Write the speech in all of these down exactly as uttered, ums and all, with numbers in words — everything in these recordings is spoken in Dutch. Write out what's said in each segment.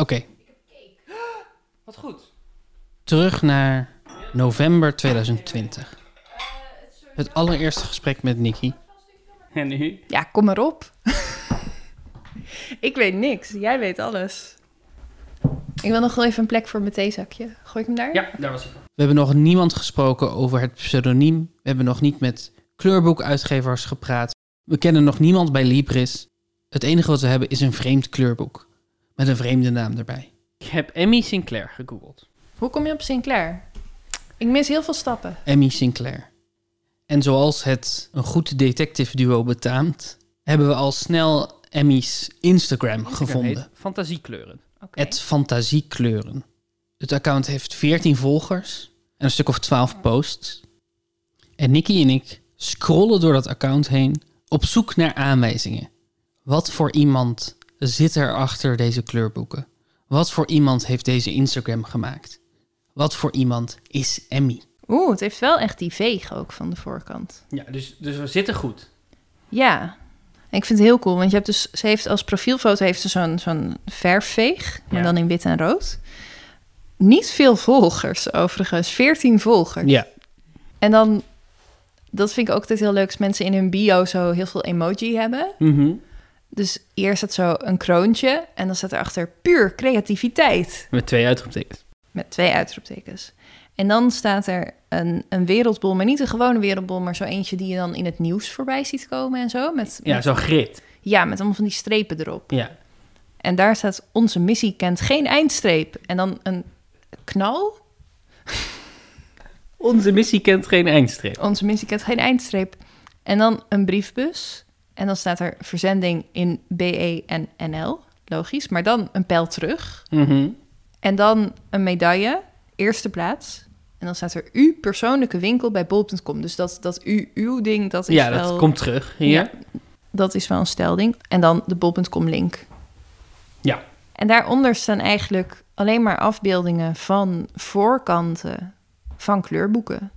Oké. Okay. Wat goed. Terug naar november tweeduizend twintig. Het allereerste gesprek met Nikki. En nu? Ja, kom maar op. Ik weet niks. Jij weet alles. Ik wil nog wel even een plek voor mijn theezakje. Gooi ik hem daar? Ja, daar was ik. We hebben nog niemand gesproken over het pseudoniem. We hebben nog niet met kleurboekuitgevers gepraat. We kennen nog niemand bij Libris. Het enige wat we hebben is een vreemd kleurboek. Met een vreemde naam erbij. Ik heb Emmy Sinclair gegoogeld. Hoe kom je op Sinclair? Ik mis heel veel stappen. Emmy Sinclair. En zoals het een goed detective duo betaamt, hebben we al snel Emmy's Instagram, Instagram gevonden. Fantasiekleuren. Okay. Het Fantasiekleuren. Het account heeft veertien volgers en een stuk of twaalf posts. En Nikki en ik scrollen door dat account heen op zoek naar aanwijzingen. Wat voor iemand zit er achter deze kleurboeken? Wat voor iemand heeft deze Instagram gemaakt? Wat voor iemand is Emmy? Oeh, het heeft wel echt die veeg ook van de voorkant. Ja, dus, dus we zitten goed. Ja, en ik vind het heel cool. Want je hebt dus, ze heeft als profielfoto heeft ze zo'n, zo'n verfveeg, maar ja, dan in wit en rood. Niet veel volgers overigens, veertien volgers. Ja. En dan, dat vind ik ook altijd heel leuk, als mensen in hun bio zo heel veel emoji hebben. Mm-hmm. Dus eerst staat zo een kroontje en dan staat erachter puur creativiteit. Met twee uitroeptekens. Met twee uitroeptekens. En dan staat er een, een wereldbol, maar niet een gewone wereldbol, maar zo eentje die je dan in het nieuws voorbij ziet komen en zo. Met, ja, met, zo'n grid. Ja, met allemaal van die strepen erop. Ja. En daar staat onze missie kent geen eindstreep. En dan een knal. Onze missie kent geen eindstreep. Onze missie kent geen eindstreep. En dan een briefbus. En dan staat er verzending in B E en N L. Logisch. Maar dan een pijl terug. Mm-hmm. En dan een medaille. Eerste plaats. En dan staat er uw persoonlijke winkel bij bol punt com. Dus dat, dat u, uw ding, dat is ja, wel... Ja, dat komt terug. Hier. Ja, dat is wel een stelding. En dan de bol punt com link. Ja. En daaronder staan eigenlijk alleen maar afbeeldingen van voorkanten van kleurboeken.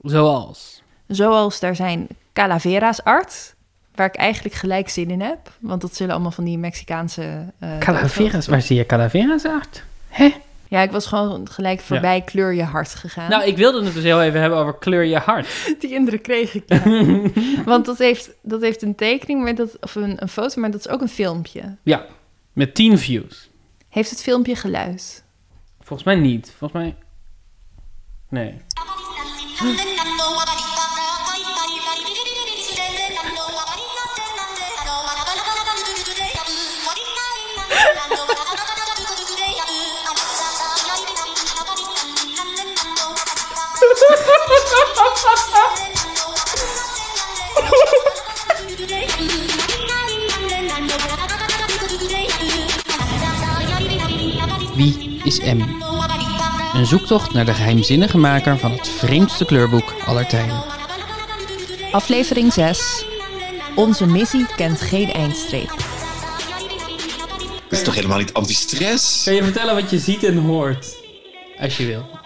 Zoals? Zoals, daar zijn Calavera's art, waar ik eigenlijk gelijk zin in heb. Want dat zullen allemaal van die Mexicaanse... Uh, Calavera's? Waar zie je Calavera's art? Hè? Ja, ik was gewoon gelijk voorbij ja. Kleur je hart gegaan. Nou, ik wilde het dus heel even hebben over kleur je hart. Die indruk kreeg ik, ja. Want dat heeft, dat heeft een tekening, maar dat, of een, een foto, maar dat is ook een filmpje. Ja, met tien views. Heeft het filmpje geluid? Volgens mij niet. Volgens mij... Nee. Wie is Emmy? Een zoektocht naar de geheimzinnige maker van het vreemdste kleurboek aller tijden. Aflevering zes. Onze missie kent geen eindstreep. Dat is toch helemaal niet anti-stress? Kan je vertellen wat je ziet en hoort? Als je wil.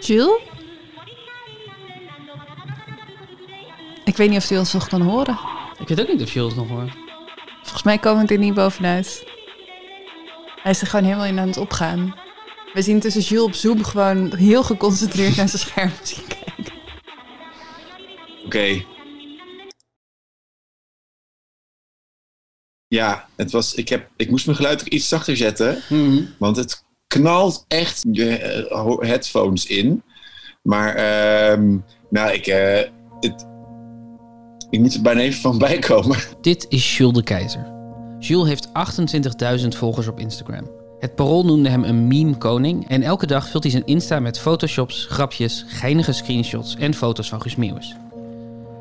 Jules? Ik weet niet of hij ons nog kan horen. Ik weet ook niet of Jules nog hoort. Volgens mij komen we er niet bovenuit. Hij is er gewoon helemaal in aan het opgaan. We zien tussen Jules op Zoom gewoon heel geconcentreerd naar zijn scherm zien kijken. Oké. Okay. Ja, het was, ik, heb, ik moest mijn geluid iets zachter zetten. Mm-hmm. Want het... knalt echt je headphones in. Maar, uh, nou, ik, uh, het, ik moet er bijna even van bijkomen. Dit is Jules de Keiser. Jules heeft achtentwintigduizend volgers op Instagram. Het Parool noemde hem een meme-koning. En elke dag vult hij zijn Insta met photoshops, grapjes, geinige screenshots en foto's van Guus Meeuwis.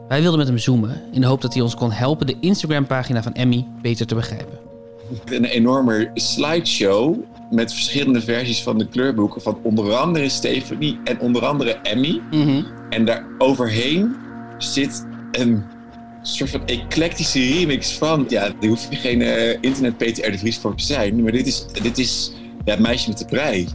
Wij wilden met hem zoomen in de hoop dat hij ons kon helpen de Instagram-pagina van Emmy beter te begrijpen. Een enorme slideshow met verschillende versies van de kleurboeken van onder andere Stephanie en onder andere Emmy. Mm-hmm. En daar overheen zit een soort van eclectische remix van... Ja, daar hoef je geen uh, internet Peter R. de Vries voor te zijn, maar dit is... Dit is ja, het meisje met de prei.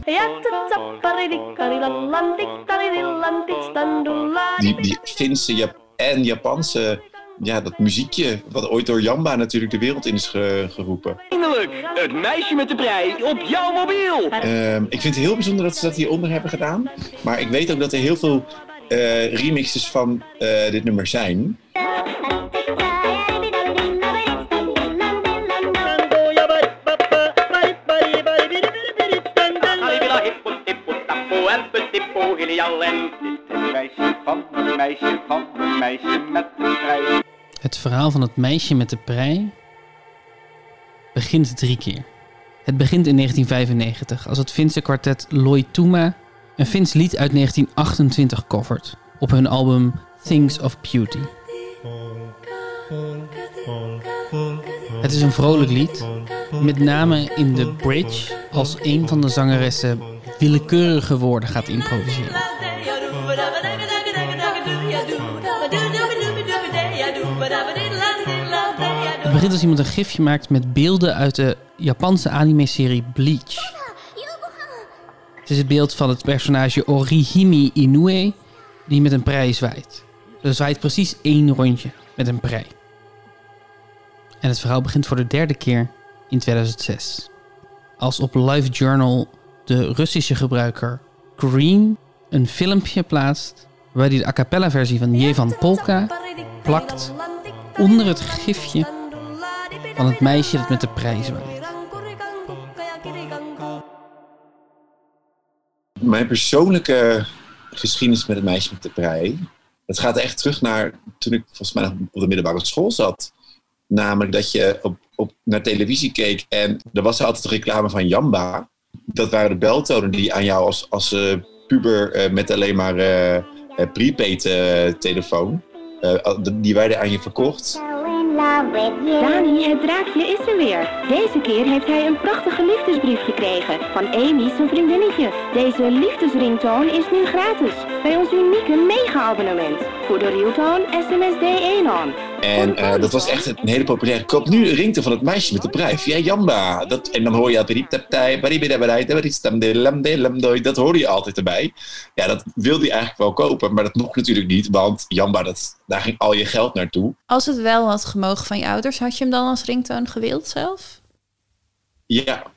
Die, die Finse Jap- en Japanse ja, dat muziekje wat ooit door Jamba natuurlijk de wereld in is ge- geroepen. Eindelijk, het meisje met de brei op jouw mobiel. Uh, ik vind het heel bijzonder dat ze dat hieronder hebben gedaan. Maar ik weet ook dat er heel veel uh, remixes van uh, dit nummer zijn. Het verhaal van het meisje met de prei begint drie keer. Het begint in negentien vijfennegentig als het Finse kwartet Loituma een Fins lied uit negentien achtentwintig covert op hun album Things of Beauty. Het is een vrolijk lied, met name in de bridge als een van de zangeressen willekeurige woorden gaat improviseren. Het begint als iemand een gifje maakt met beelden uit de Japanse anime-serie Bleach. Het is het beeld van het personage Orihime Inoue die met een prei zwaait. Ze zwaait precies één rondje met een prei. En het verhaal begint voor de derde keer in tweeduizend zes. Als op LiveJournal de Russische gebruiker Green een filmpje plaatst waarbij hij de a cappella versie van Ivan Polka plakt onder het gifje van het meisje dat met de prei zwaait. Mijn persoonlijke geschiedenis met het meisje met de prei, dat gaat echt terug naar toen ik volgens mij nog op de middelbare school zat. Namelijk dat je op, op, naar televisie keek en er was er altijd een reclame van Jamba. Dat waren de beltonen die aan jou als, als uh, puber uh, met alleen maar uh, uh, prepaid uh, telefoon, uh, die werden aan je verkocht. Dani, het draakje is er weer. Deze keer heeft hij een prachtige liefdesbrief gekregen van Amy, zijn vriendinnetje. Deze liefdesringtoon is nu gratis bij ons unieke mega-abonnement. Voor de Realtoon S M S D één. En uh, dat was echt een hele populaire. Koop nu de ringtoon van het meisje met de prei. Ja, Jamba. Dat, en dan hoor je... Dat hoorde je altijd erbij. Ja, dat wilde hij eigenlijk wel kopen, maar dat mocht natuurlijk niet, want Jamba, dat, daar ging al je geld naartoe. Als het wel had gemogen van je ouders, had je hem dan als ringtoon gewild zelf? Ja, daar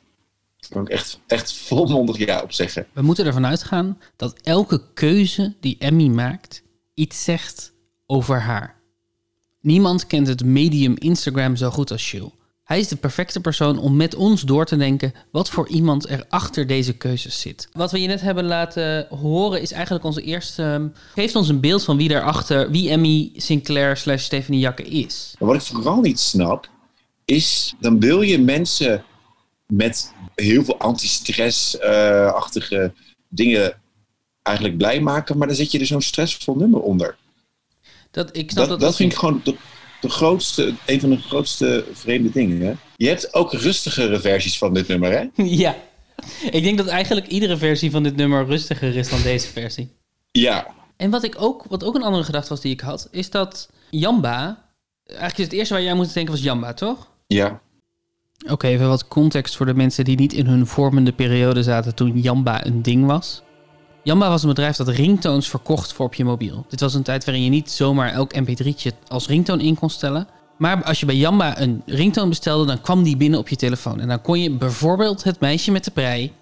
kan ik echt, echt volmondig ja op zeggen. We moeten ervan uitgaan dat elke keuze die Emmy maakt iets zegt over haar. Niemand kent het medium Instagram zo goed als Jules. Hij is de perfecte persoon om met ons door te denken wat voor iemand er achter deze keuzes zit. Wat we je net hebben laten horen is eigenlijk onze eerste... Um, geeft ons een beeld van wie daarachter, wie Emmy Sinclair slash Stephanie Jakke is. Wat ik vooral niet snap, is dan wil je mensen met heel veel anti-stress-achtige uh, dingen eigenlijk blij maken, maar dan zet je er zo'n stressvol nummer onder. Dat, ik snap dat, dat, dat vind ik gewoon... Dat, De grootste, een van de grootste vreemde dingen. Hè? Je hebt ook rustigere versies van dit nummer, hè? Ja. Ik denk dat eigenlijk iedere versie van dit nummer rustiger is dan deze versie. Ja. En wat ik ook, wat ook een andere gedachte was die ik had, is dat Jamba... Eigenlijk is het eerste waar jij moest denken was Jamba, toch? Ja. Oké, okay, even wat context voor de mensen die niet in hun vormende periode zaten toen Jamba een ding was. Jamba was een bedrijf dat ringtoons verkocht voor op je mobiel. Dit was een tijd waarin je niet zomaar elk M P drietje als ringtoon in kon stellen. Maar als je bij Jamba een ringtoon bestelde, dan kwam die binnen op je telefoon. En dan kon je bijvoorbeeld het meisje met de prei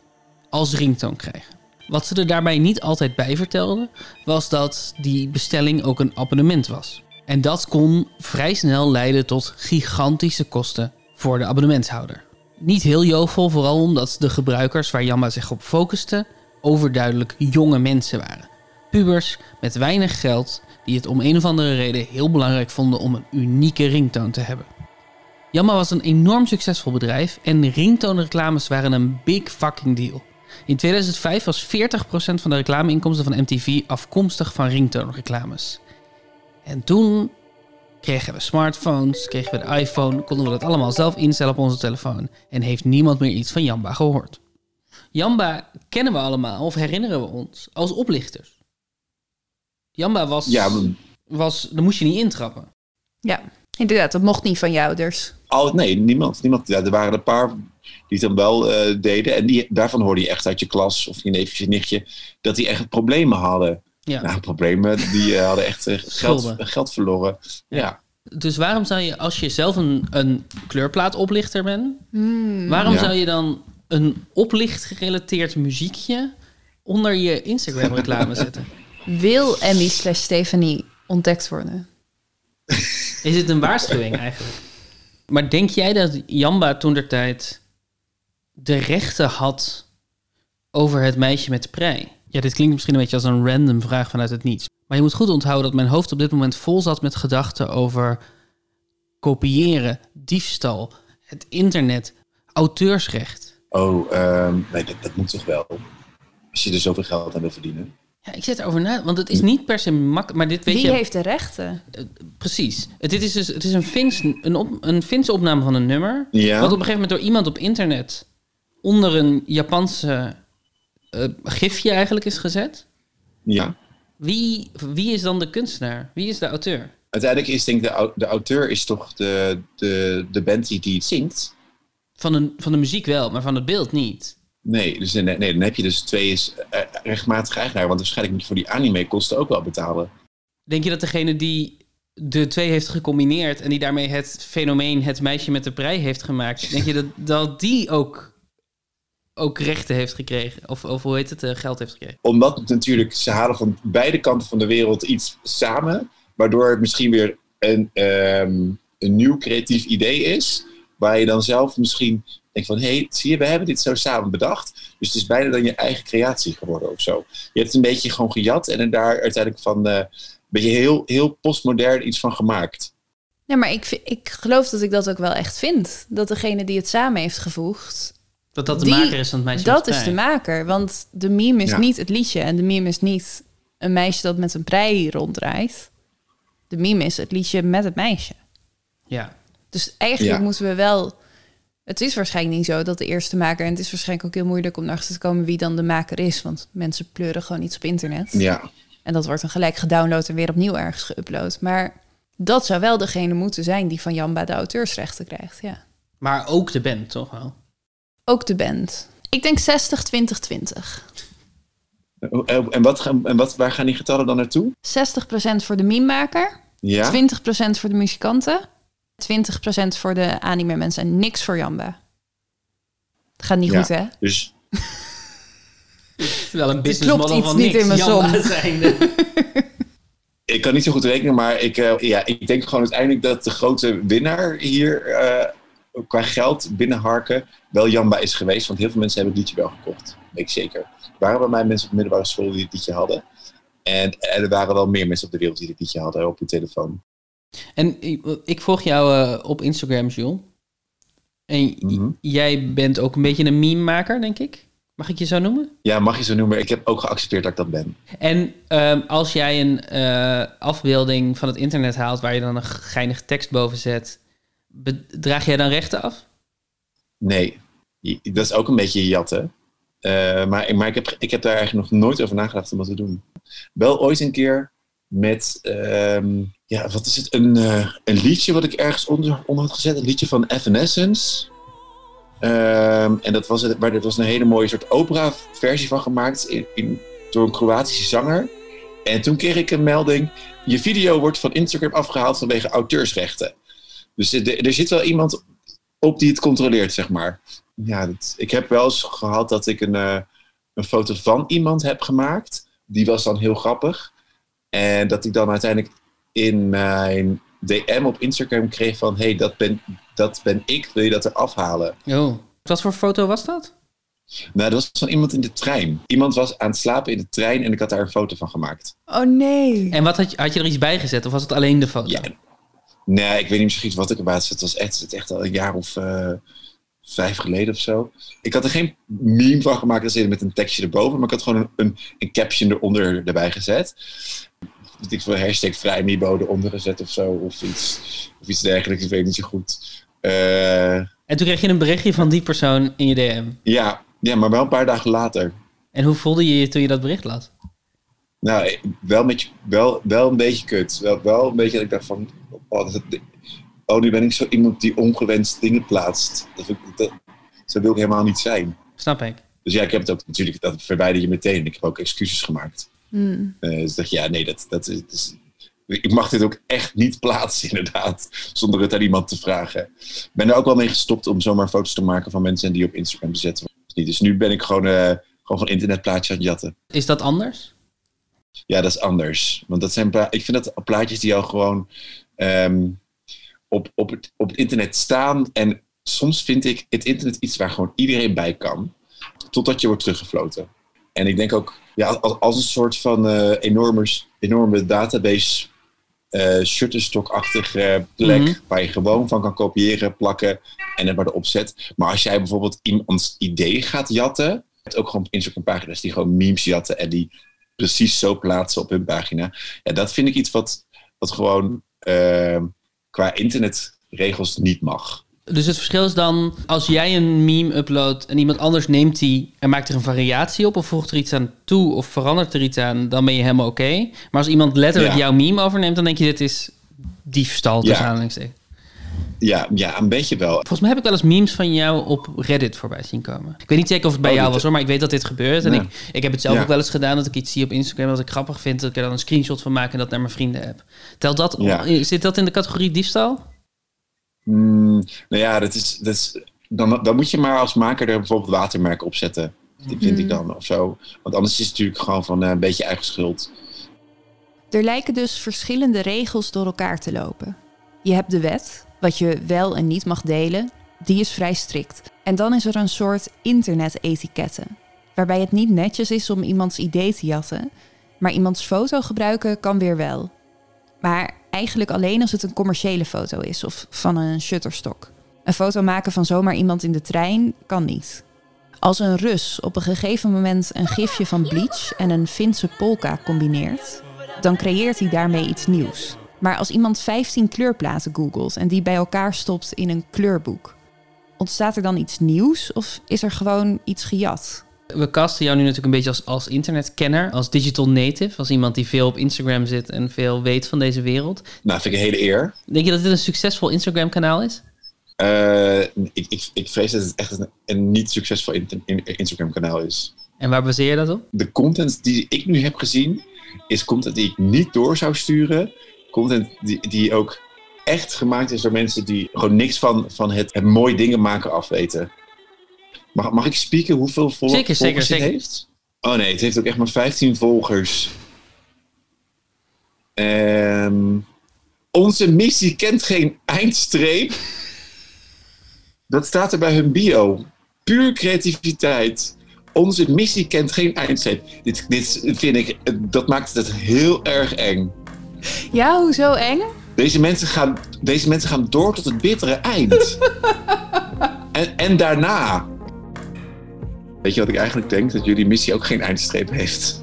als ringtoon krijgen. Wat ze er daarbij niet altijd bij vertelden, was dat die bestelling ook een abonnement was. En dat kon vrij snel leiden tot gigantische kosten voor de abonnementshouder. Niet heel jovel, vooral omdat de gebruikers waar Jamba zich op focuste overduidelijk jonge mensen waren. Pubers met weinig geld die het om een of andere reden heel belangrijk vonden om een unieke ringtoon te hebben. Jamba was een enorm succesvol bedrijf en ringtoonreclames waren een big fucking deal. In tweeduizend vijf was veertig procent van de reclameinkomsten van M T V afkomstig van ringtoonreclames. En toen kregen we smartphones, kregen we de iPhone, konden we dat allemaal zelf instellen op onze telefoon en heeft niemand meer iets van Jamba gehoord. Jamba kennen we allemaal, of herinneren we ons, als oplichters. Jamba was... Ja, maar... was daar moest je niet intrappen. Ja, inderdaad, dat mocht niet van je ouders. Oh, nee, niemand. niemand. Ja, er waren een paar die het dan wel uh, deden. En die, daarvan hoorde je echt uit je klas, of je neefje, je nichtje, dat die echt problemen hadden. Ja. Nou, problemen, die uh, hadden echt uh, geld, geld verloren. Ja. Ja. Dus waarom zou je, als je zelf een, een kleurplaatoplichter bent... Hmm. waarom ja. zou je dan een oplichtgerelateerd muziekje... onder je Instagram-reclame zetten? Wil Emmy slash Stephanie ontdekt worden? Is het een waarschuwing eigenlijk? Maar denk jij dat Jamba toentertijd de rechten had over het meisje met de prei? Ja, dit klinkt misschien een beetje als een random vraag vanuit het niets. Maar je moet goed onthouden dat mijn hoofd op dit moment vol zat met gedachten over kopiëren, diefstal, het internet, auteursrecht. Oh, um, nee, dat, dat moet toch wel. Als je er zoveel geld aan wil verdienen. Ja, ik zit erover na, want het is niet per se makkelijk. Maar dit weet Wie je... heeft de rechten? Uh, precies. Het, dit is dus, het is een Fins, een op, een Fins opname van een nummer. Ja. Wat op een gegeven moment door iemand op internet onder een Japanse uh, gifje eigenlijk is gezet. Ja. Wie, wie is dan de kunstenaar? Wie is de auteur? Uiteindelijk is denk ik de, de auteur is toch de, de, de band die het zingt. Van, een, van de muziek wel, maar van het beeld niet. Nee, dus nee, nee, dan heb je dus twee is uh, rechtmatig eigenaar. Want waarschijnlijk moet je voor die anime kosten ook wel betalen. Denk je dat degene die de twee heeft gecombineerd... en die daarmee het fenomeen het meisje met de prei heeft gemaakt... denk je dat, dat die ook, ook rechten heeft gekregen? Of, of hoe heet het, uh, geld heeft gekregen? Omdat het natuurlijk, ze halen van beide kanten van de wereld iets samen... waardoor het misschien weer een, um, een nieuw creatief idee is... waar je dan zelf misschien... denk van, hé, hey, zie je, we hebben dit zo samen bedacht. Dus het is bijna dan je eigen creatie geworden of zo. Je hebt een beetje gewoon gejat en daar uiteindelijk van... Uh, een beetje heel, heel postmodern iets van gemaakt. Ja, maar ik, ik geloof dat ik dat ook wel echt vind. Dat degene die het samen heeft gevoegd... Dat dat de die, maker is van het meisje. Dat is de maker, want de meme is ja. niet het liedje. En de meme is niet een meisje dat met een prei ronddraait. De meme is het liedje met het meisje. Ja. Dus eigenlijk ja. moeten we wel... Het is waarschijnlijk niet zo dat de eerste maker... en het is waarschijnlijk ook heel moeilijk om erachter te komen... wie dan de maker is, want mensen pleuren gewoon iets op internet. Ja. En dat wordt dan gelijk gedownload en weer opnieuw ergens geüpload. Maar dat zou wel degene moeten zijn... die van Jamba de auteursrechten krijgt, ja. Maar ook de band, toch wel? Ook de band. Ik denk zestig, twintig, twintig. En, wat, en wat, waar gaan die getallen dan naartoe? zestig procent voor de meme-maker. Ja. twintig procent voor de muzikanten. twintig procent voor de anime mensen en niks voor Jamba. Dat gaat niet ja, goed, hè? Dus wel een business model van niks. Klopt iets niet in mijn som. Ik kan niet zo goed rekenen, maar ik, uh, ja, ik denk gewoon uiteindelijk dat de grote winnaar hier uh, qua geld binnenharken wel Jamba is geweest, want heel veel mensen hebben het liedje wel gekocht. Weet ik zeker. Er waren bij mij mensen op middelbare school die het liedje hadden en, en er waren wel meer mensen op de wereld die het liedje hadden op hun telefoon. En ik volg jou uh, op Instagram, Jules. En j- mm-hmm. jij bent ook een beetje een meme-maker, denk ik. Mag ik je zo noemen? Ja, mag je zo noemen. Ik heb ook geaccepteerd dat ik dat ben. En uh, als jij een uh, afbeelding van het internet haalt... waar je dan een geinige tekst boven zet... Be- draag jij dan rechten af? Nee. Dat is ook een beetje jatten. Uh, maar maar ik, heb, ik heb daar eigenlijk nog nooit over nagedacht om dat te doen. Wel ooit een keer... Met, um, ja, wat is het? Een, uh, een liedje wat ik ergens onder, onder had gezet. Een liedje van Evanescence. Um, en dat was, het, maar dat was een hele mooie soort opera-versie van gemaakt. In, in, door een Kroatische zanger. En toen kreeg ik een melding. Je video wordt van Instagram afgehaald vanwege auteursrechten. Dus de, er zit wel iemand op die het controleert, zeg maar. Ja, dat, ik heb wel eens gehad dat ik een, uh, een foto van iemand heb gemaakt. Die was dan heel grappig. En dat ik dan uiteindelijk in mijn D M op Instagram kreeg van... hé, hey, dat, ben, dat ben ik, wil je dat eraf halen? Oh. Wat voor foto was dat? Nou, dat was van iemand in de trein. Iemand was aan het slapen in de trein en ik had daar een foto van gemaakt. Oh nee. En wat had, je, had je er iets bij gezet of was het alleen de foto? Ja. Nee, ik weet niet misschien wat ik erbij had gezet. Het was echt, echt al een jaar of uh, vijf geleden of zo. Ik had er geen meme van gemaakt, dat is met een tekstje erboven. Maar ik had gewoon een, een, een caption eronder erbij gezet... Ik wil hashtag vrij Mibo eronder gezet of zo. Of iets, of iets dergelijks. Ik weet niet zo goed. Uh, en toen kreeg je een berichtje van die persoon in je D M? Ja, ja, maar wel een paar dagen later. En hoe voelde je je toen je dat bericht las? Nou, wel, met, wel, wel een beetje kut. Wel, wel een beetje dat ik dacht van... Oh, dat, oh, nu ben ik zo iemand die ongewenst dingen plaatst. Dat, dat, dat wil ik helemaal niet zijn. Snap ik. Dus ja, ik heb het ook natuurlijk... Dat verwijder je meteen. Ik heb ook excuses gemaakt. Mm. Uh, dus dacht ja, nee, dat, dat is, ik mag dit ook echt niet plaatsen inderdaad, zonder het aan iemand te vragen. Ik ben er ook wel mee gestopt om zomaar foto's te maken van mensen en die op Instagram te zetten. Dus nu ben ik gewoon, uh, gewoon van internetplaatjes aan het jatten. Is dat anders? Ja, dat is anders. Want dat zijn pla- ik vind dat plaatjes die jou gewoon um, op, op, het, op het internet staan. En soms vind ik het internet iets waar gewoon iedereen bij kan. Totdat je wordt teruggefloten. En ik denk ook, ja, als, als een soort van uh, enorme, enorme database uh, shutterstock-achtige plek. Mm-hmm. Waar je gewoon van kan kopiëren, plakken en het maar erop zet. Maar als jij bijvoorbeeld iemands idee gaat jatten. Je hebt ook gewoon Instagram-pagina's die gewoon memes jatten en die precies zo plaatsen op hun pagina. Ja, dat vind ik iets wat, wat gewoon uh, qua internetregels niet mag. Dus het verschil is dan, als jij een meme uploadt en iemand anders neemt die en maakt er een variatie op of voegt er iets aan toe of verandert er iets aan, dan ben je helemaal oké. Okay. Maar als iemand letterlijk ja. jouw meme overneemt, dan denk je dit is diefstal tussen aanhalingstekens. Ja, ja, een beetje wel. Volgens mij heb ik wel eens memes van jou op Reddit voorbij zien komen. Ik weet niet zeker of het bij oh, jou dit... was hoor, maar ik weet dat dit gebeurt. En ja. ik, ik heb het zelf ja. ook wel eens gedaan dat ik iets zie op Instagram dat ik grappig vind, dat ik er dan een screenshot van maak en dat naar mijn vrienden heb. Telt dat? Ja. Zit dat in de categorie diefstal? Mm, nou ja, dat is, dat is, dan, dan moet je maar als maker er bijvoorbeeld watermerken op zetten. Dat vind mm. ik dan, of zo. Want anders is het natuurlijk gewoon van uh, een beetje eigen schuld. Er lijken dus verschillende regels door elkaar te lopen. Je hebt de wet, wat je wel en niet mag delen, die is vrij strikt. En dan is er een soort internet-etiquette, waarbij het niet netjes is om iemands idee te jatten, maar iemands foto gebruiken kan weer wel. Maar eigenlijk alleen als het een commerciële foto is of van een shutterstock. Een foto maken van zomaar iemand in de trein kan niet. Als een Rus op een gegeven moment een gifje van Bleach en een Finse polka combineert, dan creëert hij daarmee iets nieuws. Maar als iemand vijftien kleurplaten googelt en die bij elkaar stopt in een kleurboek, ontstaat er dan iets nieuws of is er gewoon iets gejat? We casten jou nu natuurlijk een beetje als, als internetkenner, als digital native, als iemand die veel op Instagram zit en veel weet van deze wereld. Nou, vind ik een hele eer. Denk je dat dit een succesvol Instagram-kanaal is? Uh, ik, ik, ik vrees dat het echt een, een niet succesvol in, in, Instagram-kanaal is. En waar baseer je dat op? De content die ik nu heb gezien, is content die ik niet door zou sturen. Content die, die ook echt gemaakt is door mensen die gewoon niks van, van het, het mooie dingen maken afweten. Mag, mag ik spieken hoeveel vol- zeker, volgers zeker, het zeker. heeft? Oh nee, het heeft ook echt maar vijftien volgers. Um, onze missie kent geen eindstreep. Dat staat er bij hun bio. Puur creativiteit. Onze missie kent geen eindstreep. Dit, dit vind ik, dat maakt het heel erg eng. Ja, hoezo eng? Deze mensen gaan, deze mensen gaan door tot het bittere eind. en, en daarna. Weet je wat ik eigenlijk denk? Dat jullie missie ook geen eindstreep heeft.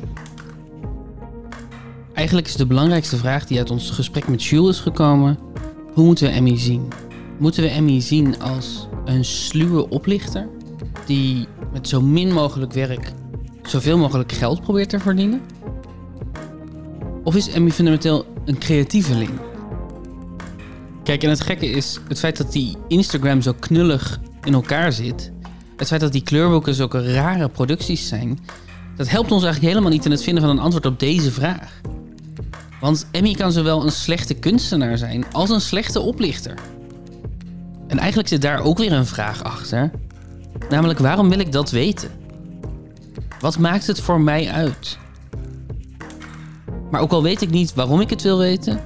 Eigenlijk is de belangrijkste vraag die uit ons gesprek met Jules is gekomen: hoe moeten we Emmy zien? Moeten we Emmy zien als een sluwe oplichter die met zo min mogelijk werk zoveel mogelijk geld probeert te verdienen? Of is Emmy fundamenteel een creatieveling? Kijk, en het gekke is het feit dat die Instagram zo knullig in elkaar zit. Het feit dat die kleurboeken zulke rare producties zijn. Dat helpt ons eigenlijk helemaal niet in het vinden van een antwoord op deze vraag. Want Emmy kan zowel een slechte kunstenaar zijn als een slechte oplichter. En eigenlijk zit daar ook weer een vraag achter. Namelijk, waarom wil ik dat weten? Wat maakt het voor mij uit? Maar ook al weet ik niet waarom ik het wil weten,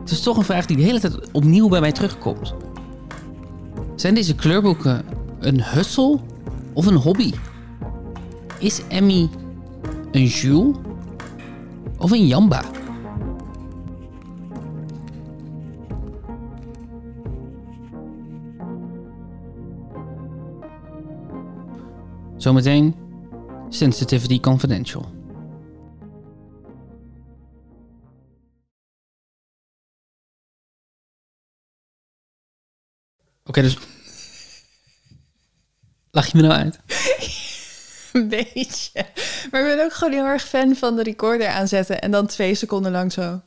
het is toch een vraag die de hele tijd opnieuw bij mij terugkomt. Zijn deze kleurboeken een hustle of een hobby? Is Emmy een Jules of een Jamba? Zometeen Sensitivity Confidential. Oké, okay, dus... Lach je me nou uit? Een beetje. Maar ik ben ook gewoon heel erg fan van de recorder aanzetten en dan twee seconden lang zo.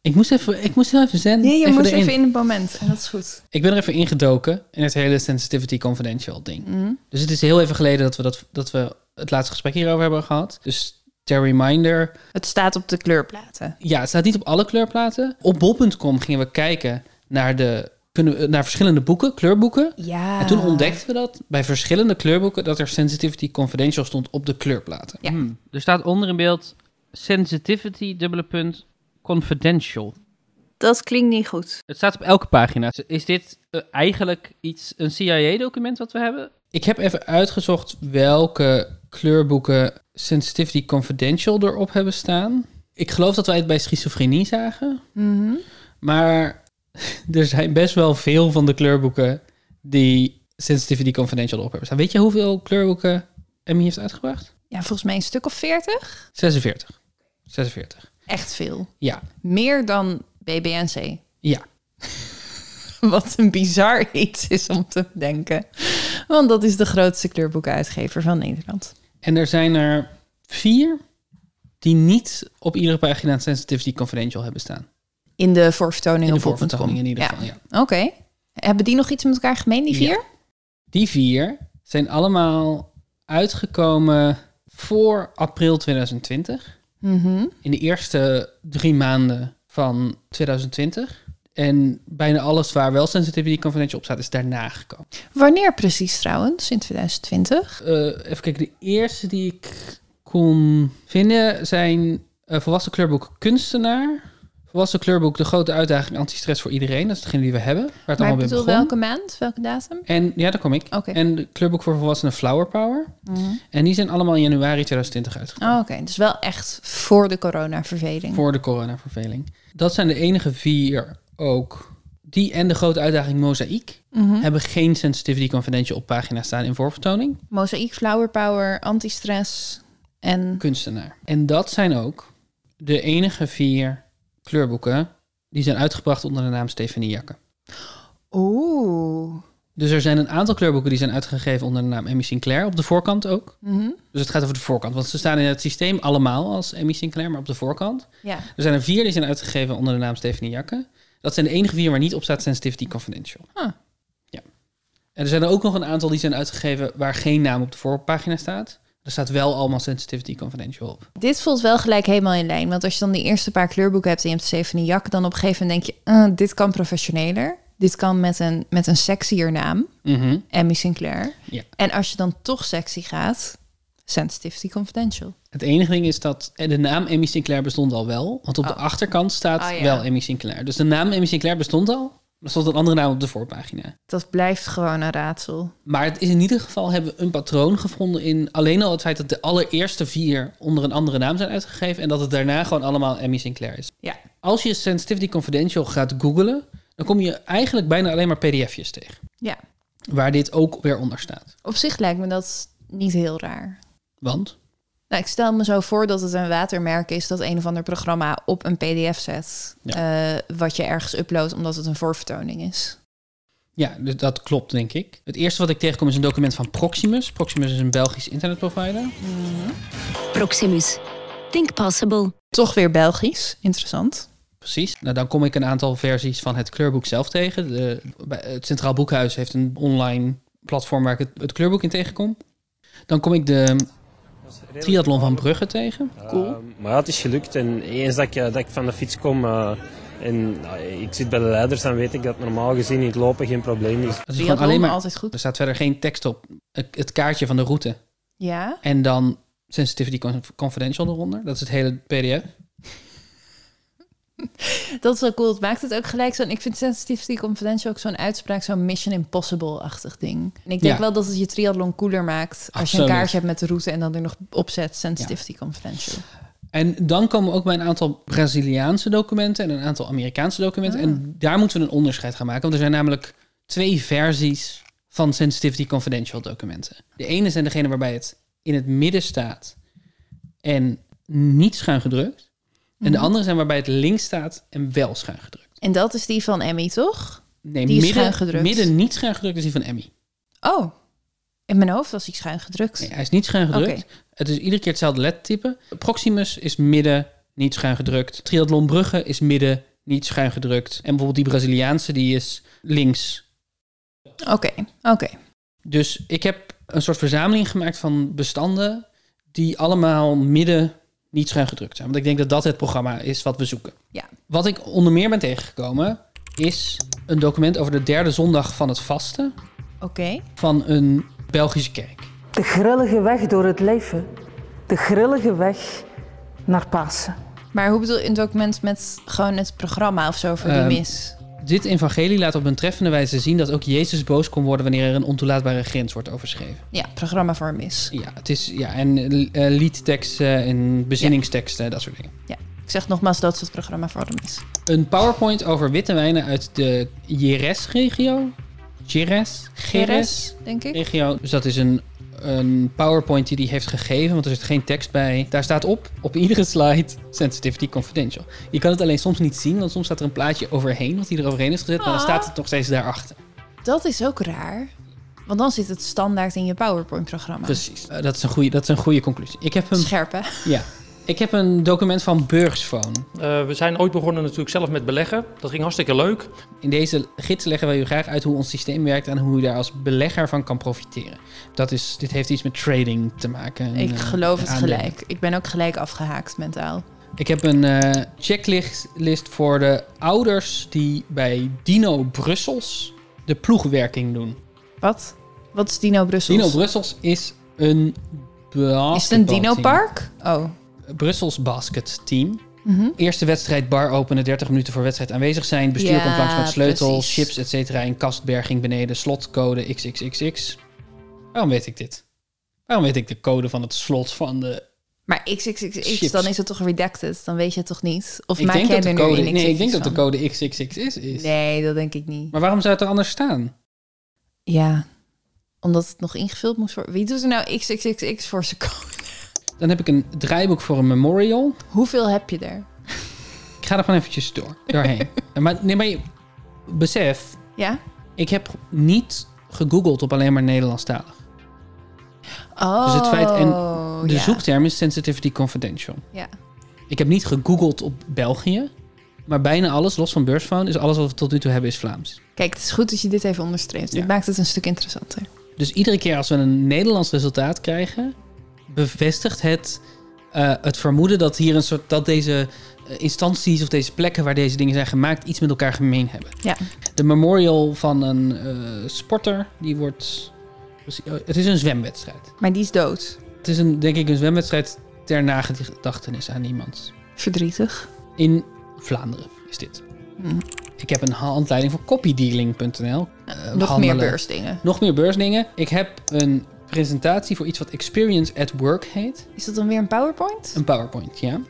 Ik moest, even, ik moest heel even zenden. Nee, je even moest even in het moment. En dat is goed. Ik ben er even ingedoken in het hele Sensitivity Confidential ding. Mm. Dus het is heel even geleden dat we, dat, dat we het laatste gesprek hierover hebben gehad. Dus Ter reminder. Het staat op de kleurplaten. Ja, het staat niet op alle kleurplaten. Op bol punt com gingen we kijken naar, de, kunnen we, naar verschillende boeken, kleurboeken. Ja. En toen ontdekten we dat bij verschillende kleurboeken dat er Sensitivity Confidential stond op de kleurplaten. Ja. Hmm. Er staat onder in beeld Sensitivity, dubbele punt, Confidential. Dat klinkt niet goed. Het staat op elke pagina. Is dit uh, eigenlijk iets, een C I A-document wat we hebben? Ik heb even uitgezocht welke kleurboeken Sensitivity Confidential erop hebben staan. Ik geloof dat wij het bij schizofrenie zagen. Mm-hmm. Maar er zijn best wel veel van de kleurboeken die Sensitivity Confidential erop hebben staan. Weet je hoeveel kleurboeken Emmy heeft uitgebracht? Ja, volgens mij een stuk of veertig. zesenveertig. zesenveertig. Echt veel. Ja. Meer dan B B N C. Ja. Wat een bizar iets is om te denken. Want dat is de grootste kleurboekenuitgever van Nederland. En er zijn er vier die niet op iedere pagina Sensitivity Confidential hebben staan. In de voorvertoning op bol punt com. In de voorvertoning in ieder geval, ja. ja. Oké. Okay. Hebben die nog iets met elkaar gemeen, die vier? Ja. Die vier zijn allemaal uitgekomen voor april tweeduizend twintig. Mm-hmm. In de eerste drie maanden van tweeduizend twintig. En bijna alles waar wel Sensitivity Confidential op staat, is daarna gekomen. Wanneer precies trouwens, in tweeduizend twintig? Uh, even kijken, de eerste die ik kon vinden zijn uh, volwassen kleurboek Kunstenaar. Volwassen kleurboek De Grote Uitdaging Antistress voor Iedereen. Dat is degene die we hebben. Waar het maar allemaal ik bedoel, welke maand? Welke datum? En, ja, daar kom ik. Okay. En de kleurboek voor volwassenen Flower Power. Mm-hmm. En die zijn allemaal in januari tweeduizend twintig uitgekomen. Oh, oké, okay. Dus wel echt voor de coronaverveling. Voor de coronaverveling. Dat zijn de enige vier... Ook die en de grote uitdaging Mozaïek mm-hmm. hebben geen Sensitivity Confidential op pagina staan in voorvertoning. Mozaïek, Flower Power, Antistress en... Kunstenaar. En dat zijn ook de enige vier kleurboeken die zijn uitgebracht onder de naam Stephanie Jakke. Oeh. Dus er zijn een aantal kleurboeken die zijn uitgegeven onder de naam Emmy Sinclair. Op de voorkant ook. Mm-hmm. Dus het gaat over de voorkant. Want ze staan in het systeem allemaal als Emmy Sinclair, maar op de voorkant. Ja. Er zijn er vier die zijn uitgegeven onder de naam Stephanie Jakke. Dat zijn de enige vier waar niet op staat Sensitivity Confidential. Ah. Ja. En er zijn er ook nog een aantal die zijn uitgegeven waar geen naam op de voorpagina staat. Er staat wel allemaal Sensitivity Confidential op. Dit voelt wel gelijk helemaal in lijn. Want als je dan die eerste paar kleurboeken hebt en je hebt Stephanie Jakke, dan op een gegeven moment denk je, uh, dit kan professioneler. Dit kan met een, met een sexier naam. Mm-hmm. Emmy Sinclair. Ja. En als je dan toch sexy gaat, Sensitivity Confidential. Het enige ding is dat de naam Emmy Sinclair bestond al wel. Want op oh. de achterkant staat oh, ja. wel Emmy Sinclair. Dus de naam Emmy Sinclair bestond al. Er stond een andere naam op de voorpagina. Dat blijft gewoon een raadsel. Maar het is in ieder geval hebben we een patroon gevonden in alleen al het feit dat de allereerste vier onder een andere naam zijn uitgegeven. En dat het daarna gewoon allemaal Emmy Sinclair is. Ja. Als je Sensitivity Confidential gaat googlen, dan kom je eigenlijk bijna alleen maar pdf'jes tegen. Ja. Waar dit ook weer onder staat. Op zich lijkt me dat niet heel raar. Want? Nou, ik stel me zo voor dat het een watermerk is dat een of ander programma op een pdf zet. Ja. Uh, wat je ergens uploadt omdat het een voorvertoning is. Ja, dus dat klopt, denk ik. Het eerste wat ik tegenkom is een document van Proximus. Proximus is een Belgisch internetprovider. Mm-hmm. Proximus. Think possible. Toch weer Belgisch. Interessant. Precies. Nou, dan kom ik een aantal versies van het kleurboek zelf tegen. De, het Centraal Boekhuis heeft een online platform waar ik het, het kleurboek in tegenkom. Dan kom ik de Triathlon van Brugge tegen. Cool. Uh, maar ja, het is gelukt. En eens dat ik, dat ik van de fiets kom uh, en uh, ik zit bij de leiders, dan weet ik dat normaal gezien in het lopen geen probleem is. Het is gewoon alleen maar, altijd goed. Er staat verder geen tekst op. Het kaartje van de route. Ja. En dan Sensitivity Confidential eronder. Dat is het hele pdf. Dat is wel cool. Het maakt het ook gelijk zo'n... Ik vind Sensitivity Confidential ook zo'n uitspraak... zo'n Mission Impossible-achtig ding. En ik denk ja. wel dat het je triathlon cooler maakt... als Absoluut. Je een kaartje hebt met de route... en dan er nog opzet Sensitivity ja. Confidential. En dan komen we ook bij een aantal Braziliaanse documenten... en een aantal Amerikaanse documenten. Ah. En daar moeten we een onderscheid gaan maken. Want er zijn namelijk twee versies... van Sensitivity Confidential documenten. De ene zijn degene waarbij het in het midden staat... en niet schuin gedrukt... En de andere zijn waarbij het links staat en wel schuin gedrukt. En dat is die van Emmy, toch? Nee, die midden, is midden niet schuin gedrukt is die van Emmy. Oh, in mijn hoofd was hij schuin gedrukt. Nee, hij is niet schuin gedrukt. Okay. Het is iedere keer hetzelfde lettertype. Proximus is midden, niet schuin gedrukt. Triathlon Brugge is midden, niet schuin gedrukt. En bijvoorbeeld die Braziliaanse, die is links. Oké, okay. oké. Okay. Dus ik heb een soort verzameling gemaakt van bestanden... die allemaal midden... niet schuin gedrukt zijn. Want ik denk dat dat het programma is wat we zoeken. Ja. Wat ik onder meer ben tegengekomen is een document over de derde zondag van het vasten. Oké. Okay. Van een Belgische kerk. De grillige weg door het leven. De grillige weg naar Pasen. Maar hoe bedoel je een document met gewoon het programma of zo voor um, die mis? Dit evangelie laat op een treffende wijze zien dat ook Jezus boos kon worden wanneer er een ontoelaatbare grens wordt overschreven. Ja, programma voor een mis. Ja, het is, ja en uh, liedteksten en bezinningsteksten, ja. Dat soort dingen. Ja, ik zeg nogmaals, dat is het programma voor een mis. Een PowerPoint over witte wijnen uit de Jerez-regio. Jerez? Jerez, denk ik. Regio. Dus dat is een, een PowerPoint die hij heeft gegeven, want er zit geen tekst bij. Daar staat op, op iedere slide, sensitivity confidential. Je kan het alleen soms niet zien, want soms staat er een plaatje overheen, wat hij er overheen heeft gezet, maar dan staat het nog steeds daarachter. Dat is ook raar, want dan zit het standaard in je PowerPoint-programma. Precies, uh, dat is een goede, dat is een goede conclusie. Ik heb een, Scherp, hè? Ja. Ik heb een document van Beursfoon. Uh, we zijn ooit begonnen natuurlijk zelf met beleggen. Dat ging hartstikke leuk. In deze gids leggen wij u graag uit hoe ons systeem werkt en hoe u daar als belegger van kan profiteren. Dat is, dit heeft iets met trading te maken. Ik uh, geloof het aandelen. Gelijk. Ik ben ook gelijk afgehaakt mentaal. Ik heb een uh, checklist list voor de ouders die bij Dino Brussels de ploegwerking doen. Wat? Wat is Dino Brussels? Dino Brussels is een basketbalteam. Is het een dinopark? Oh. Brussels basket team. Mm-hmm. Eerste wedstrijd bar openen, dertig minuten voor wedstrijd aanwezig zijn. Bestuur ja, komt langs met sleutel, precies. Chips, et cetera. In kastberging beneden, slotcode triple x. Waarom weet ik dit? Waarom weet ik de code van het slot van de Maar triple x, chips. Dan is het toch redacted? Dan weet je het toch niet? Of ik maak jij er nu code, een Nee, ik denk van. Dat de code triple x is, is. Nee, dat denk ik niet. Maar waarom zou het er anders staan? Ja, omdat het nog ingevuld moest worden. Wie doet er nou triple x voor zijn code? Dan heb ik een draaiboek voor een memorial. Hoeveel heb je er? Ik ga er gewoon eventjes door, doorheen. maar, nee, maar je, besef, ja? Ik heb niet gegoogeld op alleen maar Nederlandstalig. Oh, dus het feit, en de ja. zoekterm is sensitivity confidential. Ja. Ik heb niet gegoogeld op België. Maar bijna alles, los van Beursfoon, is alles wat we tot nu toe hebben, is Vlaams. Kijk, het is goed dat je dit even onderstreept. Ja. Dit maakt het een stuk interessanter. Dus iedere keer als we een Nederlands resultaat krijgen, bevestigt het, uh, het vermoeden dat hier een soort dat deze instanties of deze plekken waar deze dingen zijn gemaakt iets met elkaar gemeen hebben. Ja. De memorial van een uh, sporter die wordt. Het is een zwemwedstrijd. Maar die is dood. Het is een, denk ik een zwemwedstrijd ter nagedachtenis aan iemand. Verdrietig. In Vlaanderen is dit. Mm. Ik heb een handleiding voor copydealing punt n l. Uh, Nog handelen. meer beursdingen. Nog meer beursdingen. Ik heb een presentatie voor iets wat Experience at Work heet. Is dat dan weer een PowerPoint? Een PowerPoint, ja.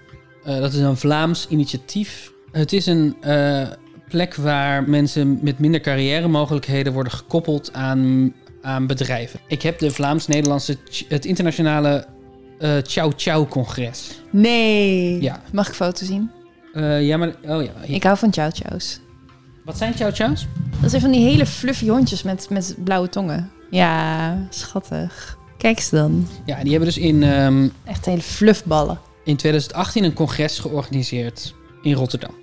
Uh, dat is een Vlaams initiatief. Het is een uh, plek waar mensen met minder carrière-mogelijkheden worden gekoppeld aan, aan bedrijven. Ik heb de Vlaams-Nederlandse, het internationale uh, Chow Chow-congres. Nee! Ja. Mag ik foto zien? Uh, ja, maar... Oh ja. Ik hou van Chow Chows. Wat zijn Chow Chows? Dat zijn van die hele fluffy hondjes met, met blauwe tongen. Ja, schattig. Kijk ze dan. Ja, die hebben dus in... Um, Echt hele fluffballen. In twintig achttien een congres georganiseerd in Rotterdam.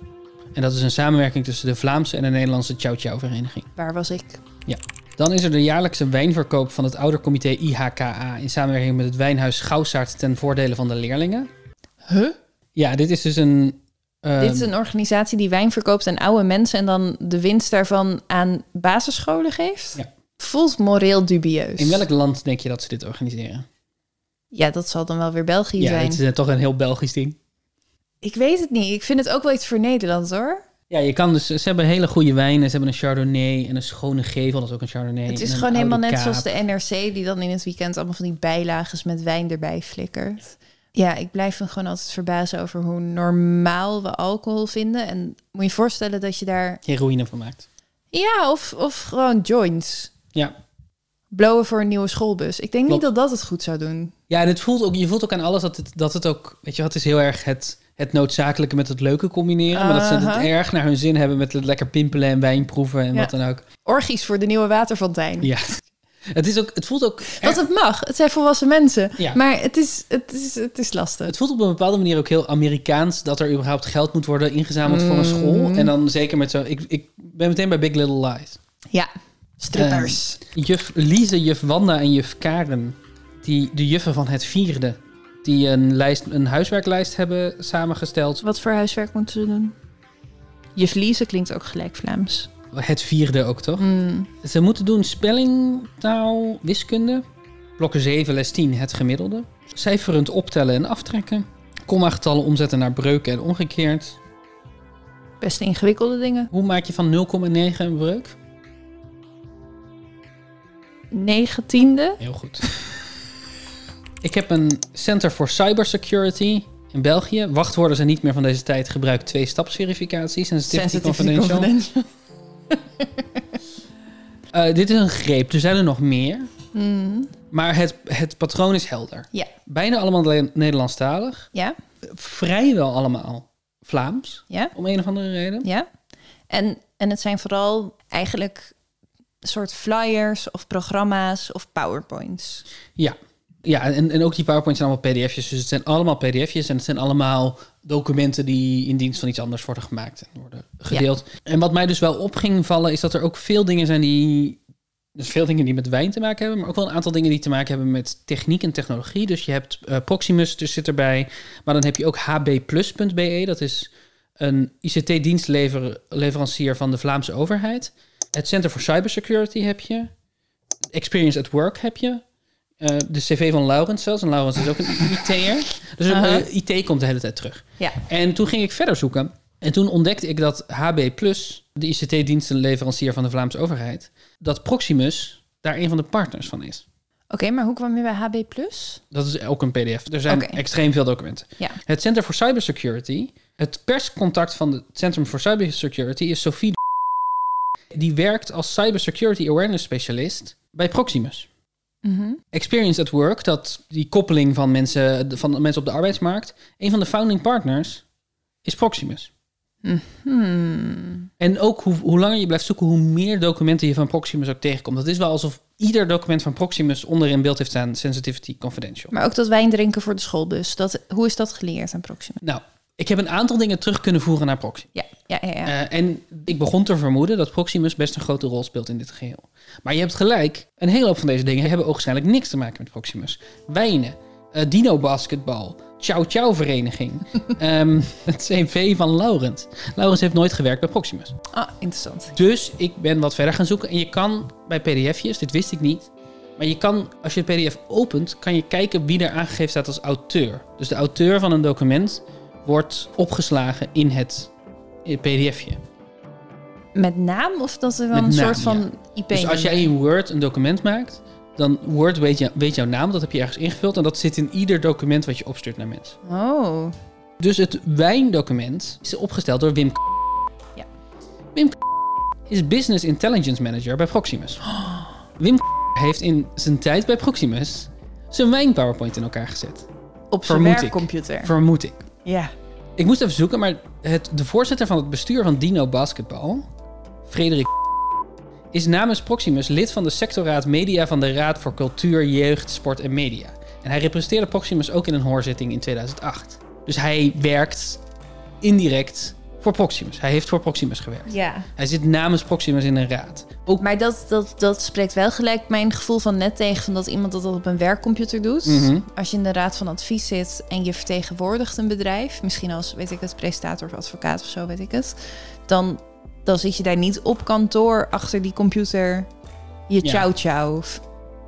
En dat is een samenwerking tussen de Vlaamse en de Nederlandse Chow Chow vereniging. Waar was ik? Ja. Dan is er de jaarlijkse wijnverkoop van het oudercomité I H K A... in samenwerking met het wijnhuis Gouwsaert ten voordele van de leerlingen. Huh? Ja, dit is dus een... Uh, dit is een organisatie die wijn verkoopt aan oude mensen... en dan de winst daarvan aan basisscholen geeft? Ja. Voelt moreel dubieus. In welk land denk je dat ze dit organiseren? Ja, dat zal dan wel weer België ja, zijn. Ja, het is uh, toch een heel Belgisch ding. Ik weet het niet. Ik vind het ook wel iets voor Nederland, hoor. Ja, je kan dus... Ze hebben hele goede wijnen. Ze hebben een Chardonnay en een schone gevel. Dat is ook een Chardonnay. Het is gewoon helemaal net kaap. Zoals de N R C... die dan in het weekend allemaal van die bijlages met wijn erbij flikkert. Ja, ik blijf me gewoon altijd verbazen over hoe normaal we alcohol vinden. En moet je je voorstellen dat je daar... heroïne van maakt. Ja, of, of gewoon joints... Ja. Blowen voor een nieuwe schoolbus. Ik denk Klopt. niet dat dat het goed zou doen. Ja, en het voelt ook, je voelt ook aan alles dat het, dat het ook... Weet je wat, het is heel erg het, het noodzakelijke met het leuke combineren. Uh-huh. Maar dat ze het erg naar hun zin hebben met het lekker pimpelen en wijnproeven en ja. wat dan ook. Orgies voor de nieuwe waterfontein. Ja. Het, is ook, het voelt ook... Erg... Want het mag. Het zijn volwassen mensen. Ja. Maar het is, het, is, het is lastig. Het voelt op een bepaalde manier ook heel Amerikaans... dat er überhaupt geld moet worden ingezameld mm. voor een school. En dan zeker met zo... Ik, ik ben meteen bij Big Little Lies. Ja. Strippers. Um, juf Lize, juf Wanda en juf Karen, die de juffen van het vierde die een, lijst, een huiswerklijst hebben samengesteld. Wat voor huiswerk moeten ze doen? Je verliezen klinkt ook gelijk Vlaams. Het vierde ook, toch? Mm. Ze moeten doen spelling, taal, wiskunde. Blokken zeven, les tien, het gemiddelde. Cijferend optellen en aftrekken. Kommagetallen omzetten naar breuken en omgekeerd. Best ingewikkelde dingen. Hoe maak je van nul komma negen een breuk? negentiende. Heel goed. Ik heb een Center for Cybersecurity in België. Wachtwoorden zijn niet meer van deze tijd. Gebruik twee stapsverificaties en Sensitivity Confidential. confidential. uh, dit is een greep. Er zijn er nog meer. Mm. Maar het, het patroon is helder. Ja. Bijna allemaal Nederlandstalig. Ja. Vrijwel allemaal Vlaams. Ja. Om een of andere reden. Ja. En, en het zijn vooral eigenlijk soort flyers of programma's of powerpoints. Ja. Ja, en, en ook die PowerPoints zijn allemaal P D F's. Dus het zijn allemaal P D F's en het zijn allemaal documenten die in dienst van iets anders worden gemaakt en worden gedeeld. Ja. En wat mij dus wel op ging vallen is dat er ook veel dingen zijn die... Dus veel dingen die met wijn te maken hebben, maar ook wel een aantal dingen die te maken hebben met techniek en technologie. Dus je hebt uh, Proximus, dus zit erbij. Maar dan heb je ook H B Plus punt B E. Dat is een I C T-dienstleverancier van de Vlaamse overheid. Het Center for Cybersecurity heb je. Experience at Work heb je. Uh, de C V van Laurens zelfs. En Laurens is ook een I T'er. Dus uh-huh. uh, I T komt de hele tijd terug. Ja. En toen ging ik verder zoeken. En toen ontdekte ik dat H B Plus, de I C T-dienstenleverancier van de Vlaamse overheid, dat Proximus daar een van de partners van is. Oké, okay, maar hoe kwam je bij H B Plus? Dat is ook een P D F. Er zijn okay. extreem veel documenten. Ja. Het Center for Cybersecurity, het perscontact van het Centrum voor Cybersecurity is Sophie de die werkt als Cybersecurity Awareness Specialist bij Proximus. Mm-hmm. Experience at Work, dat die koppeling van mensen, van mensen op de arbeidsmarkt, een van de founding partners is Proximus. Hmm. En ook hoe, hoe langer je blijft zoeken, hoe meer documenten je van Proximus ook tegenkomt. Dat is wel alsof ieder document van Proximus onderin beeld heeft staan Sensitivity Confidential. Maar ook dat wijn drinken voor de schoolbus. Dat, hoe is dat geleerd aan Proximus? Nou, ik heb een aantal dingen terug kunnen voeren naar Proximus. Ja, ja, ja. ja. Uh, en ik begon te vermoeden dat Proximus best een grote rol speelt in dit geheel. Maar je hebt gelijk, een hele hoop van deze dingen hebben waarschijnlijk niks te maken met Proximus. Wijnen, uh, Dino Basketbal, Chow Chow vereniging. um, het C V van Laurens. Laurens heeft nooit gewerkt bij Proximus. Ah, interessant. Dus ik ben wat verder gaan zoeken. En je kan bij P D F'jes, dit wist ik niet. Maar je kan, als je het P D F opent, kan je kijken wie er aangegeven staat als auteur. Dus de auteur van een document wordt opgeslagen in het P D F'je. Met naam? Of dat er wel een soort van ja. I P? Dus als jij in Word een document maakt, dan Word weet, je, weet jouw naam, dat heb je ergens ingevuld. En dat zit in ieder document wat je opstuurt naar mensen. Oh. Dus het wijndocument is opgesteld door Wim K. Ja. Wim K. is Business Intelligence Manager bij Proximus. Oh. Wim K. heeft in zijn tijd bij Proximus zijn wijn-powerpoint in elkaar gezet. Op zijn werkcomputer. Vermoed ik. Ja. Ik moest even zoeken, maar het, de voorzitter van het bestuur van Dino Basketbal, Frederik K., is namens Proximus lid van de sectorraad media van de Raad voor Cultuur, Jeugd, Sport en Media. En hij representeerde Proximus ook in een hoorzitting in tweeduizend acht. Dus hij werkt indirect voor Proximus. Hij heeft voor Proximus gewerkt. Ja. Hij zit namens Proximus in een raad. Ook... Maar dat, dat, dat spreekt wel gelijk mijn gevoel van net tegen, van dat iemand dat op een werkcomputer doet. Mm-hmm. Als je in de raad van advies zit en je vertegenwoordigt een bedrijf, misschien als, weet ik het, presentator of advocaat of zo, weet ik het, dan... Dan zit je daar niet op kantoor achter die computer je ja. Chow Chow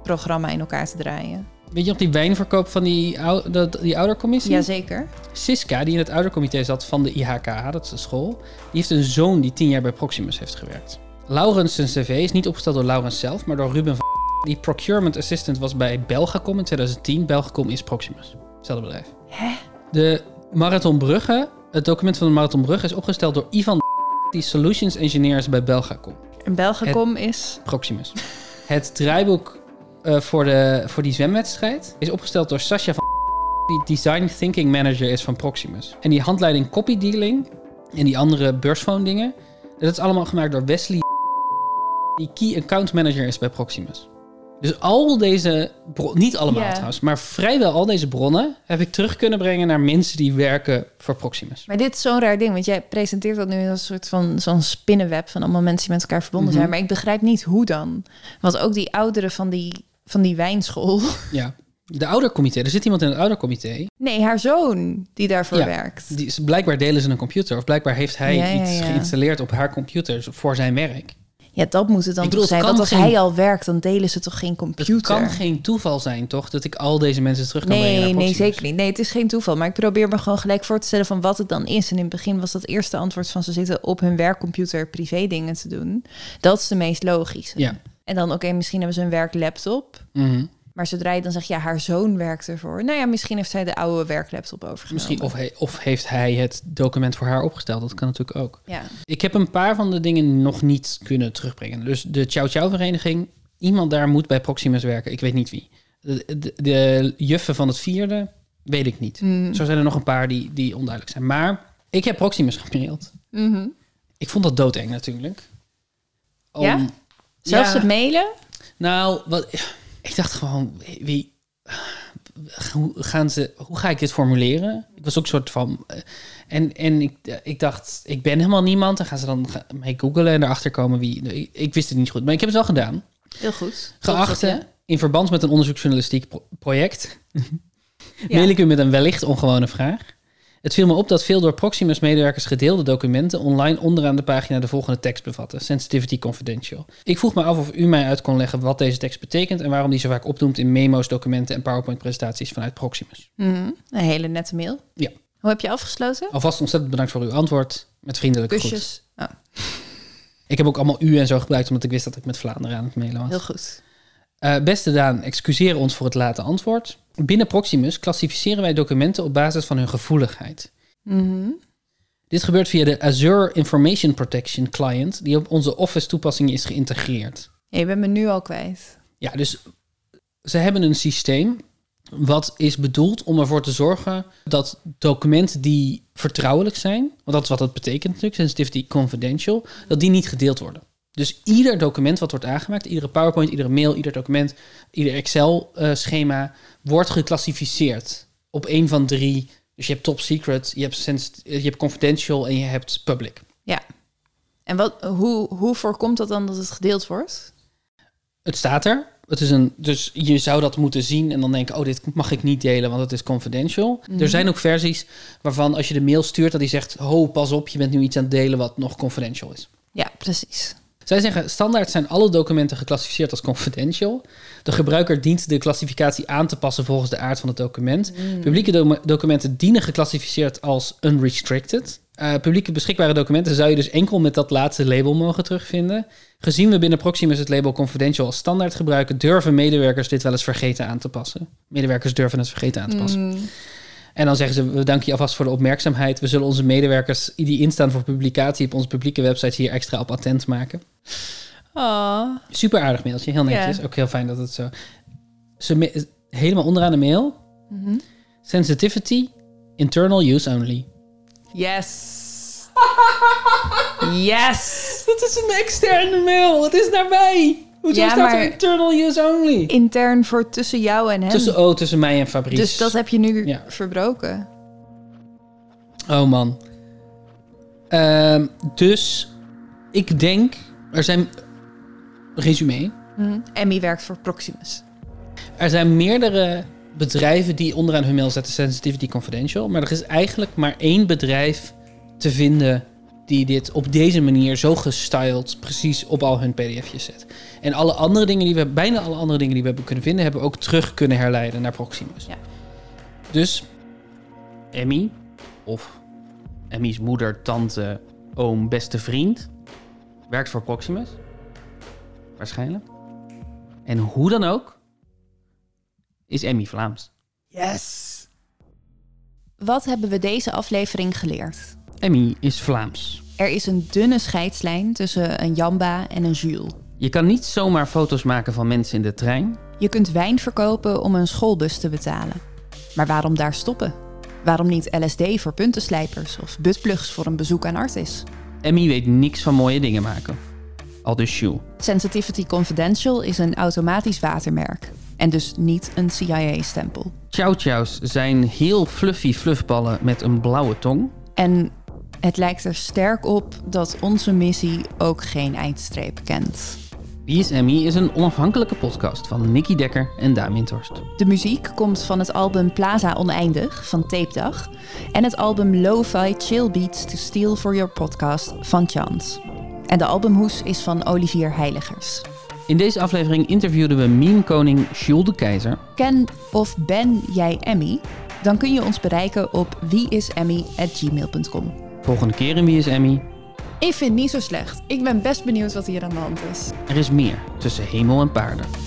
programma in elkaar te draaien. Weet je nog die wijnverkoop van die, ou- de, die oudercommissie? Jazeker. Siska, die in het oudercomité zat van de I H K, dat is de school, die heeft een zoon die tien jaar bij Proximus heeft gewerkt. Laurens zijn cv is niet opgesteld door Laurens zelf, maar door Ruben van die procurement assistant was bij Belgacom in tweeduizend tien. Belgacom is Proximus. Hetzelfde bedrijf. Hè? De Marathon Brugge, het document van de Marathon Brugge is opgesteld door Ivan die Solutions Engineers bij Belgacom. En Belgacom is? Proximus. Het draaiboek uh, voor, de, voor die zwemwedstrijd is opgesteld door Sascha van die Design Thinking Manager is van Proximus. En die handleiding Copy Dealing en die andere Beursfoon dingen, dat is allemaal gemaakt door Wesley die Key Account Manager is bij Proximus. Dus al deze bronnen, niet allemaal yeah. trouwens, maar vrijwel al deze bronnen heb ik terug kunnen brengen naar mensen die werken voor Proximus. Maar dit is zo'n raar ding, want jij presenteert dat nu als een soort van zo'n spinnenweb van allemaal mensen die met elkaar verbonden mm-hmm. zijn. Maar ik begrijp niet hoe dan. Want ook die ouderen van die, van die wijnschool, ja. De oudercomité, er zit iemand in het oudercomité. Nee, haar zoon die daarvoor ja, werkt. Die, blijkbaar delen ze een computer. Of blijkbaar heeft hij ja, iets ja, ja. geïnstalleerd op haar computer voor zijn werk. Ja, dat moet het dan bedoel, toch zijn. Want als geen, hij al werkt, dan delen ze toch geen computer? Het kan geen toeval zijn, toch? Dat ik al deze mensen terug kan nee, brengen naar Proximus. Nee, zeker niet. Nee, het is geen toeval. Maar ik probeer me gewoon gelijk voor te stellen van wat het dan is. En in het begin was dat eerste antwoord van ze zitten op hun werkcomputer privé dingen te doen. Dat is de meest logische. Ja. En dan, oké, okay, misschien hebben ze een werklaptop. Mm-hmm. Maar zodra je dan zegt, ja, haar zoon werkt ervoor. Nou ja, misschien heeft zij de oude werklaptop overgenomen. Misschien, of, hij, of heeft hij het document voor haar opgesteld. Dat kan natuurlijk ook. Ja. Ik heb een paar van de dingen nog niet kunnen terugbrengen. Dus de Chow Chow vereniging. Iemand daar moet bij Proximus werken. Ik weet niet wie. De, de, de juffen van het vierde, weet ik niet. Mm. Zo zijn er nog een paar die, die onduidelijk zijn. Maar ik heb Proximus gemaild. Mm-hmm. Ik vond dat doodeng natuurlijk. Om, ja? Zelfs ja, het mailen? Nou, wat... Ik dacht gewoon, wie, hoe, gaan ze, hoe ga ik dit formuleren? Ik was ook een soort van... En, en ik, ik dacht, ik ben helemaal niemand. Dan gaan ze dan mee googlen en erachter komen wie... Ik, ik wist het niet goed, maar ik heb het wel gedaan. Heel goed. Geachte, goed, in verband met een onderzoeksjournalistiek pro- project... Ja. Mail ik u met een wellicht ongewone vraag. Het viel me op dat veel door Proximus-medewerkers gedeelde documenten... online onderaan de pagina de volgende tekst bevatten. Sensitivity confidential. Ik vroeg me af of u mij uit kon leggen wat deze tekst betekent... en waarom die zo vaak opdoemt in memo's, documenten en PowerPoint-presentaties vanuit Proximus. Mm, een hele nette mail. Ja. Hoe heb je afgesloten? Alvast ontzettend bedankt voor uw antwoord. Met vriendelijke groet. Oh. Ik heb ook allemaal u en zo gebruikt... omdat ik wist dat ik met Vlaanderen aan het mailen was. Heel goed. Uh, beste Daan, excuseer ons voor het late antwoord... Binnen Proximus klassificeren wij documenten op basis van hun gevoeligheid. Mm-hmm. Dit gebeurt via de Azure Information Protection client... die op onze Office-toepassingen is geïntegreerd. Ja, je bent me nu al kwijt. Ja, dus ze hebben een systeem... wat is bedoeld om ervoor te zorgen... dat documenten die vertrouwelijk zijn... want dat is wat dat betekent natuurlijk, sensitivity confidential... dat die niet gedeeld worden. Dus ieder document wat wordt aangemaakt... iedere PowerPoint, iedere mail, ieder document... ieder Excel-schema... Uh, wordt geclassificeerd op één van drie. Dus je hebt top secret, je hebt, sens- je hebt confidential en je hebt public. Ja. En wat, hoe, hoe voorkomt dat dan dat het gedeeld wordt? Het staat er. Het is een, dus je zou dat moeten zien en dan denken... oh, dit mag ik niet delen, want het is confidential. Mm-hmm. Er zijn ook versies waarvan als je de mail stuurt... dat die zegt, ho, pas op, je bent nu iets aan het delen... wat nog confidential is. Ja, precies. Zij zeggen, standaard zijn alle documenten geclassificeerd als confidential. De gebruiker dient de klassificatie aan te passen volgens de aard van het document. Mm. Publieke do- documenten dienen geclassificeerd als unrestricted. Uh, publieke beschikbare documenten zou je dus enkel met dat laatste label mogen terugvinden. Gezien we binnen Proximus het label confidential als standaard gebruiken... durven medewerkers dit wel eens vergeten aan te passen. Medewerkers durven het vergeten aan te passen. Mm. En dan zeggen ze, we danken je alvast voor de opmerkzaamheid. We zullen onze medewerkers die instaan voor publicatie... op onze publieke website hier extra op attent maken. Oh. Super aardig mailtje, heel netjes. Yeah. Ook heel fijn dat het zo... Ze me- helemaal onderaan de mail. Mm-hmm. Sensitivity, internal use only. Yes. Yes. Dat is een externe mail. Het is naar mij. Hoezo ja, staat er internal use only? Intern voor tussen jou en hem. Tussen, oh, tussen mij en Fabrice. Dus dat heb je nu ja. verbroken. Oh man. Uh, dus ik denk... Er zijn... Resume. Mm-hmm. Emmy werkt voor Proximus. Er zijn meerdere bedrijven die onderaan hun mail zetten sensitivity confidential. Maar er is eigenlijk maar één bedrijf te vinden... die dit op deze manier zo gestyled precies op al hun pdf'jes zet. En alle andere dingen die we, bijna alle andere dingen die we hebben kunnen vinden... hebben we ook terug kunnen herleiden naar Proximus. Ja. Dus Emmy, of Emmy's moeder, tante, oom, beste vriend... werkt voor Proximus. Waarschijnlijk. En hoe dan ook, is Emmy Vlaams. Yes! Wat hebben we deze aflevering geleerd? Emmy is Vlaams. Er is een dunne scheidslijn tussen een Jamba en een Jules. Je kan niet zomaar foto's maken van mensen in de trein. Je kunt wijn verkopen om een schoolbus te betalen. Maar waarom daar stoppen? Waarom niet L S D voor puntenslijpers of buttplugs voor een bezoek aan Artis? Emmy weet niks van mooie dingen maken. Aldus Jules. Sensitivity Confidential is een automatisch watermerk. En dus niet een C I A-stempel. Chow Chows zijn heel fluffy fluffballen met een blauwe tong. En... het lijkt er sterk op dat onze missie ook geen eindstreep kent. B S M I is een onafhankelijke podcast van Nikki Dekker en Damien Torst. De muziek komt van het album Plaza Oneindig van Tapedag en het album Lo-Fi Chill Beats to Steal for Your Podcast van Chance. En de albumhoes is van Olivier Heiligers. In deze aflevering interviewden we meme-koning Jules de Keiser. Ken of ben jij Emmy? Dan kun je ons bereiken op wie is emmy at gmail punt com. Volgende keer in Wie is Emmy? Ik vind het niet zo slecht. Ik ben best benieuwd wat hier aan de hand is. Er is meer tussen hemel en paarden.